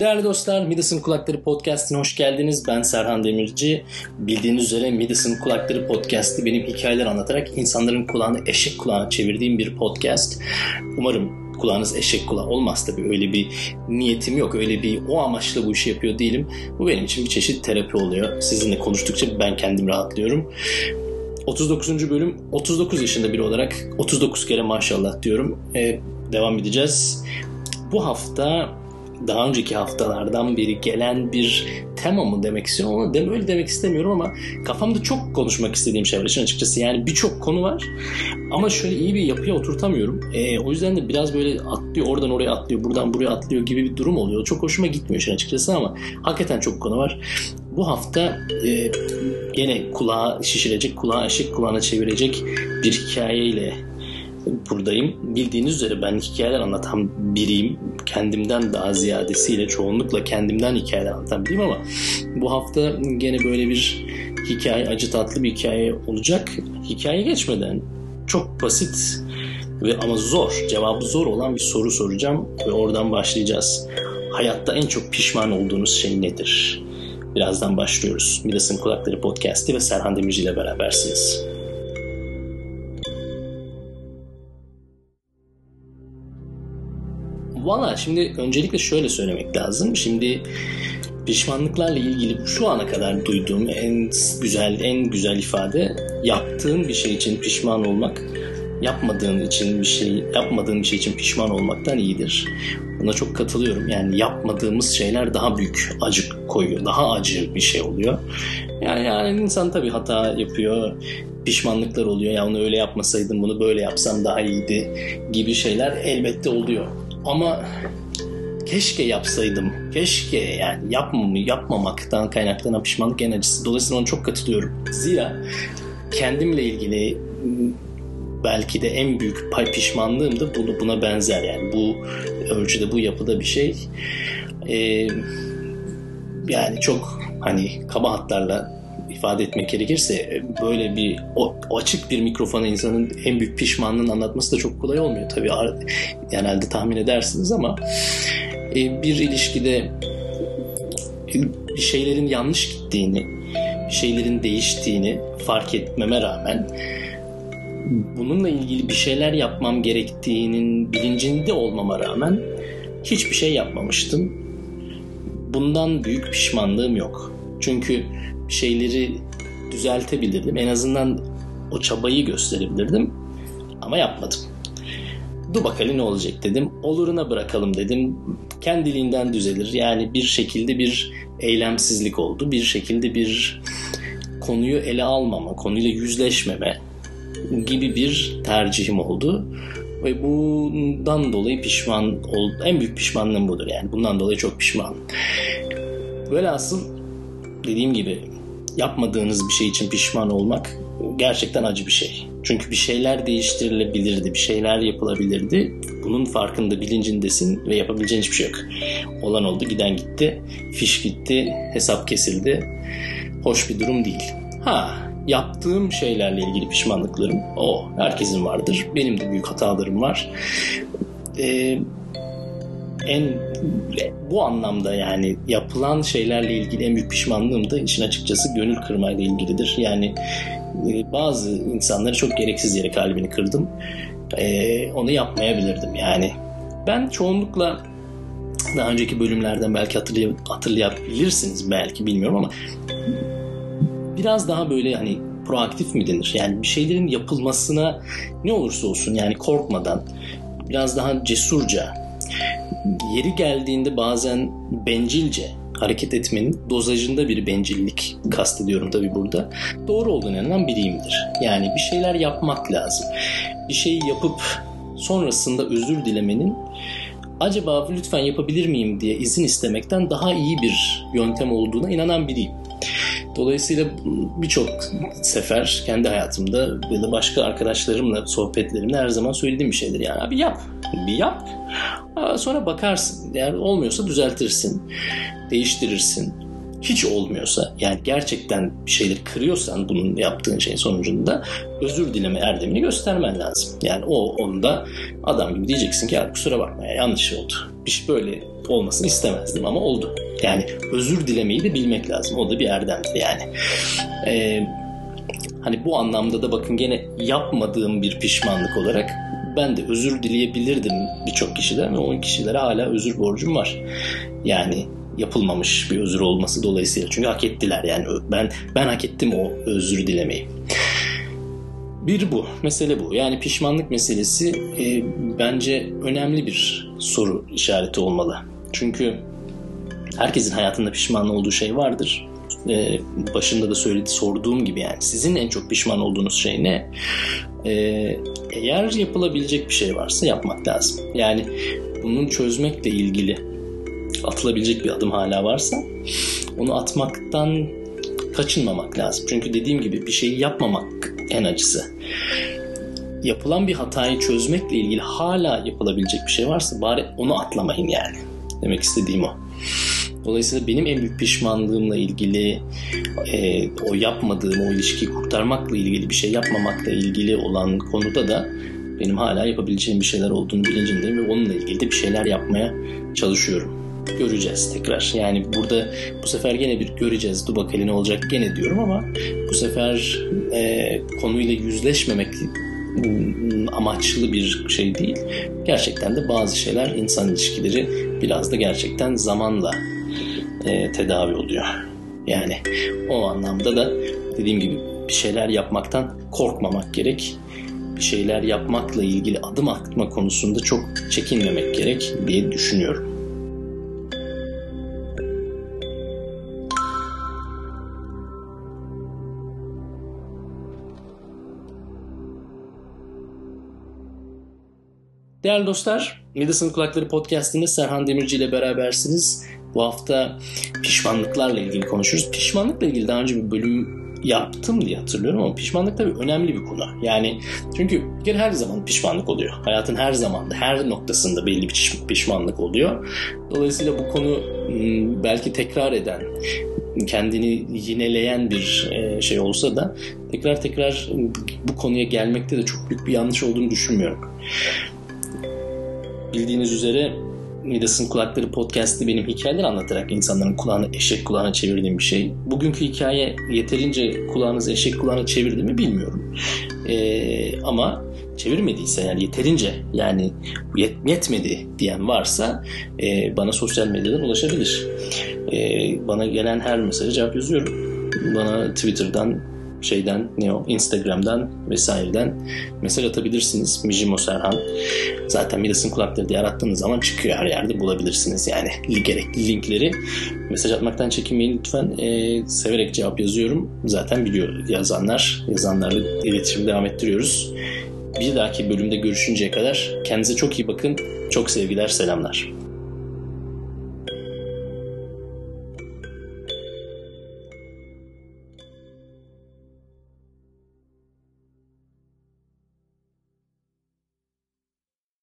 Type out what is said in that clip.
Değerli dostlar, Midas'ın Kulakları Podcast'ine hoş geldiniz. Ben Serhan Demirci. Bildiğiniz üzere Midas'ın Kulakları Podcast'ı benim hikayeler anlatarak insanların kulağını eşek kulağına çevirdiğim bir podcast. Umarım kulağınız eşek kulağı olmaz tabii. Öyle bir niyetim yok. Öyle bir o amaçla bu işi yapıyor değilim. Bu benim için bir çeşit terapi oluyor. Sizinle konuştukça ben kendim rahatlıyorum. 39. bölüm, 39 yaşında biri olarak 39 kere maşallah diyorum. Devam edeceğiz. Bu hafta daha önceki haftalardan beri gelen bir tema mı demek istiyorum, ama öyle demek istemiyorum, ama kafamda çok konuşmak istediğim şey var için açıkçası. Yani birçok konu var ama şöyle iyi bir yapıya oturtamıyorum. O yüzden de biraz böyle atlıyor, oradan oraya atlıyor, buradan buraya atlıyor gibi bir durum oluyor. Çok hoşuma gitmiyor işin açıkçası, ama hakikaten çok konu var. Bu hafta gene kulağı şişirecek, kulağı eşek kulağına çevirecek bir hikayeyle buradayım. Bildiğiniz üzere ben hikayeler anlatan biriyim. Kendimden daha ziyadesiyle, çoğunlukla kendimden hikayeler anlatan biriyim, ama bu hafta gene böyle bir hikaye, acı tatlı bir hikaye olacak. Hikaye geçmeden çok basit ve ama zor, cevabı zor olan bir soru soracağım ve oradan başlayacağız. Hayatta en çok pişman olduğunuz şey nedir? Birazdan başlıyoruz. Midas'ın Kulakları Podcast'ı ve Serhan Demirci ile berabersiniz. Valla şimdi öncelikle şöyle söylemek lazım. Şimdi pişmanlıklarla ilgili şu ana kadar duyduğum en güzel ifade, yaptığın bir şey için pişman olmak, yapmadığın bir şey için pişman olmaktan iyidir. Buna çok katılıyorum. Yani yapmadığımız şeyler daha büyük acı koyuyor. Daha acı bir şey oluyor. Yani insan tabii hata yapıyor. Pişmanlıklar oluyor. Ya onu öyle yapmasaydım, bunu böyle yapsam daha iyiydi gibi şeyler elbette oluyor. Ama keşke yapsaydım. Keşke, yani yapmamaktan kaynaklanan pişmanlık en acısı. Dolayısıyla ona çok katılıyorum. Zira kendimle ilgili belki de en büyük pişmanlığım da buna benzer. Yani bu ölçüde, bu yapıda bir şey. Yani çok hani kaba hatlarla ifade etmek gerekirse, böyle bir açık bir mikrofona insanın en büyük pişmanlığını anlatması da çok kolay olmuyor. Tabii genelde tahmin edersiniz, ama bir ilişkide bir şeylerin yanlış gittiğini, bir şeylerin değiştiğini fark etmeme rağmen bununla ilgili bir şeyler yapmam gerektiğinin bilincinde olmama rağmen hiçbir şey yapmamıştım. Bundan büyük pişmanlığım yok. Çünkü şeyleri düzeltebilirdim. En azından o çabayı gösterebilirdim. Ama yapmadım. Dur bakalım ne olacak dedim. Oluruna bırakalım dedim. Kendiliğinden düzelir. Yani bir şekilde bir eylemsizlik oldu. Bir şekilde bir konuyu ele almama, konuyla yüzleşmeme gibi bir tercihim oldu. Ve bundan dolayı pişman oldum. En büyük pişmanlığım budur. Yani bundan dolayı çok pişmanım. Velhasıl dediğim gibi yapmadığınız bir şey için pişman olmak gerçekten acı bir şey. Çünkü bir şeyler değiştirilebilirdi, bir şeyler yapılabilirdi. Bunun farkında, bilincindesin ve yapabileceğin hiçbir şey yok. Olan oldu, giden gitti, fiş gitti, hesap kesildi. Hoş bir durum değil. Yaptığım şeylerle ilgili pişmanlıklarım, herkesin vardır. Benim de büyük hatalarım var. Bu anlamda yani yapılan şeylerle ilgili en büyük pişmanlığım da işin açıkçası gönül kırmayla ilgilidir. Yani bazı insanları çok gereksiz yere kalbini kırdım. Onu yapmayabilirdim yani. Ben çoğunlukla daha önceki bölümlerden belki hatırlayabilirsiniz, belki bilmiyorum, ama biraz daha böyle hani proaktif mi denir? Yani bir şeylerin yapılmasına ne olursa olsun, yani korkmadan, biraz daha cesurca, yeri geldiğinde bazen bencilce hareket etmenin dozajında bir bencillik kastediyorum tabii burada. Doğru olduğuna inanan biriyimdir. Yani bir şeyler yapmak lazım. Bir şeyi yapıp sonrasında özür dilemenin, acaba lütfen yapabilir miyim diye izin istemekten daha iyi bir yöntem olduğuna inanan biriyim. Dolayısıyla birçok sefer kendi hayatımda ya da başka arkadaşlarımla sohbetlerimde her zaman söylediğim bir şeydir. Yani abi yap, bir yap. Sonra bakarsın. Eğer olmuyorsa düzeltirsin, değiştirirsin. hiç olmuyorsa, yani gerçekten bir şeyleri kırıyorsan bunun yaptığın şeyin sonucunda özür dileme erdemini göstermen lazım. Yani onda adam gibi diyeceksin ki ya kusura bakma ya, yanlış oldu. Bir şey böyle olmasını istemezdim ama oldu. Yani özür dilemeyi de bilmek lazım. O da bir erdemdir yani. Hani bu anlamda da bakın gene yapmadığım bir pişmanlık olarak ben de özür dileyebilirdim birçok kişiden ve o kişilere hala özür borcum var. Yani yapılmamış bir özür olması dolayısıyla. Çünkü hak ettiler yani. Ben hak ettim o özür dilemeyi. Mesele bu. Yani pişmanlık meselesi bence önemli bir soru işareti olmalı. Çünkü herkesin hayatında pişman olduğu şey vardır. Başında da sorduğum gibi yani sizin en çok pişman olduğunuz şey ne? Eğer yapılabilecek bir şey varsa yapmak lazım. Yani bunu çözmekle ilgili atılabilecek bir adım hala varsa onu atmaktan kaçınmamak lazım. Çünkü dediğim gibi bir şeyi yapmamak en acısı. Yapılan bir hatayı çözmekle ilgili hala yapılabilecek bir şey varsa bari onu atlamayın yani. Demek istediğim o. Dolayısıyla benim en büyük pişmanlığımla ilgili o yapmadığım, o ilişkiyi kurtarmakla ilgili bir şey yapmamakla ilgili olan konuda da benim hala yapabileceğim bir şeyler olduğunu bilincindeyim ve onunla ilgili de bir şeyler yapmaya çalışıyorum. Göreceğiz tekrar. Yani burada bu sefer gene bir göreceğiz. Dur bakalım ne olacak gene diyorum ama bu sefer konuyla yüzleşmemek amaçlı bir şey değil. Gerçekten de bazı şeyler, insan ilişkileri biraz da gerçekten zamanla tedavi oluyor. Yani o anlamda da dediğim gibi bir şeyler yapmaktan korkmamak gerek. Bir şeyler yapmakla ilgili adım atma konusunda çok çekinmemek gerek diye düşünüyorum. Değerli dostlar, Midas'ın Kulakları podcast'inde Serhan Demirci ile berabersiniz. Bu hafta pişmanlıklarla ilgili konuşuruz. Pişmanlıkla ilgili daha önce bir bölüm yaptım diye hatırlıyorum ama pişmanlık tabii önemli bir konu. Yani çünkü her zaman pişmanlık oluyor. Hayatın her zaman, her noktasında belli bir pişmanlık oluyor. Dolayısıyla bu konu belki tekrar eden, kendini yineleyen bir şey olsa da tekrar bu konuya gelmekte de çok büyük bir yanlış olduğunu düşünmüyorum. Bildiğiniz üzere Midas'ın Kulakları podcast'ı benim hikayeler anlatarak insanların kulağını eşek kulağına çevirdiğim bir şey. Bugünkü hikaye yeterince kulağınızı eşek kulağına çevirdi mi bilmiyorum. Ama çevirmediyse yani yeterince yani yetmedi diyen varsa bana sosyal medyadan ulaşabilir. Bana gelen her mesaja cevap yazıyorum. Bana Twitter'dan, Instagram'dan vesaireden mesaj atabilirsiniz. Mijimo Serhan. Zaten Midas'ın Kulakları diye arattığınız zaman çıkıyor, her yerde bulabilirsiniz yani gerekli linkleri. Mesaj atmaktan çekinmeyin lütfen. Severek cevap yazıyorum. Zaten biliyor yazanlarla iletişimi devam ettiriyoruz. Bir dahaki bölümde görüşünceye kadar kendinize çok iyi bakın. Çok sevgiler, selamlar.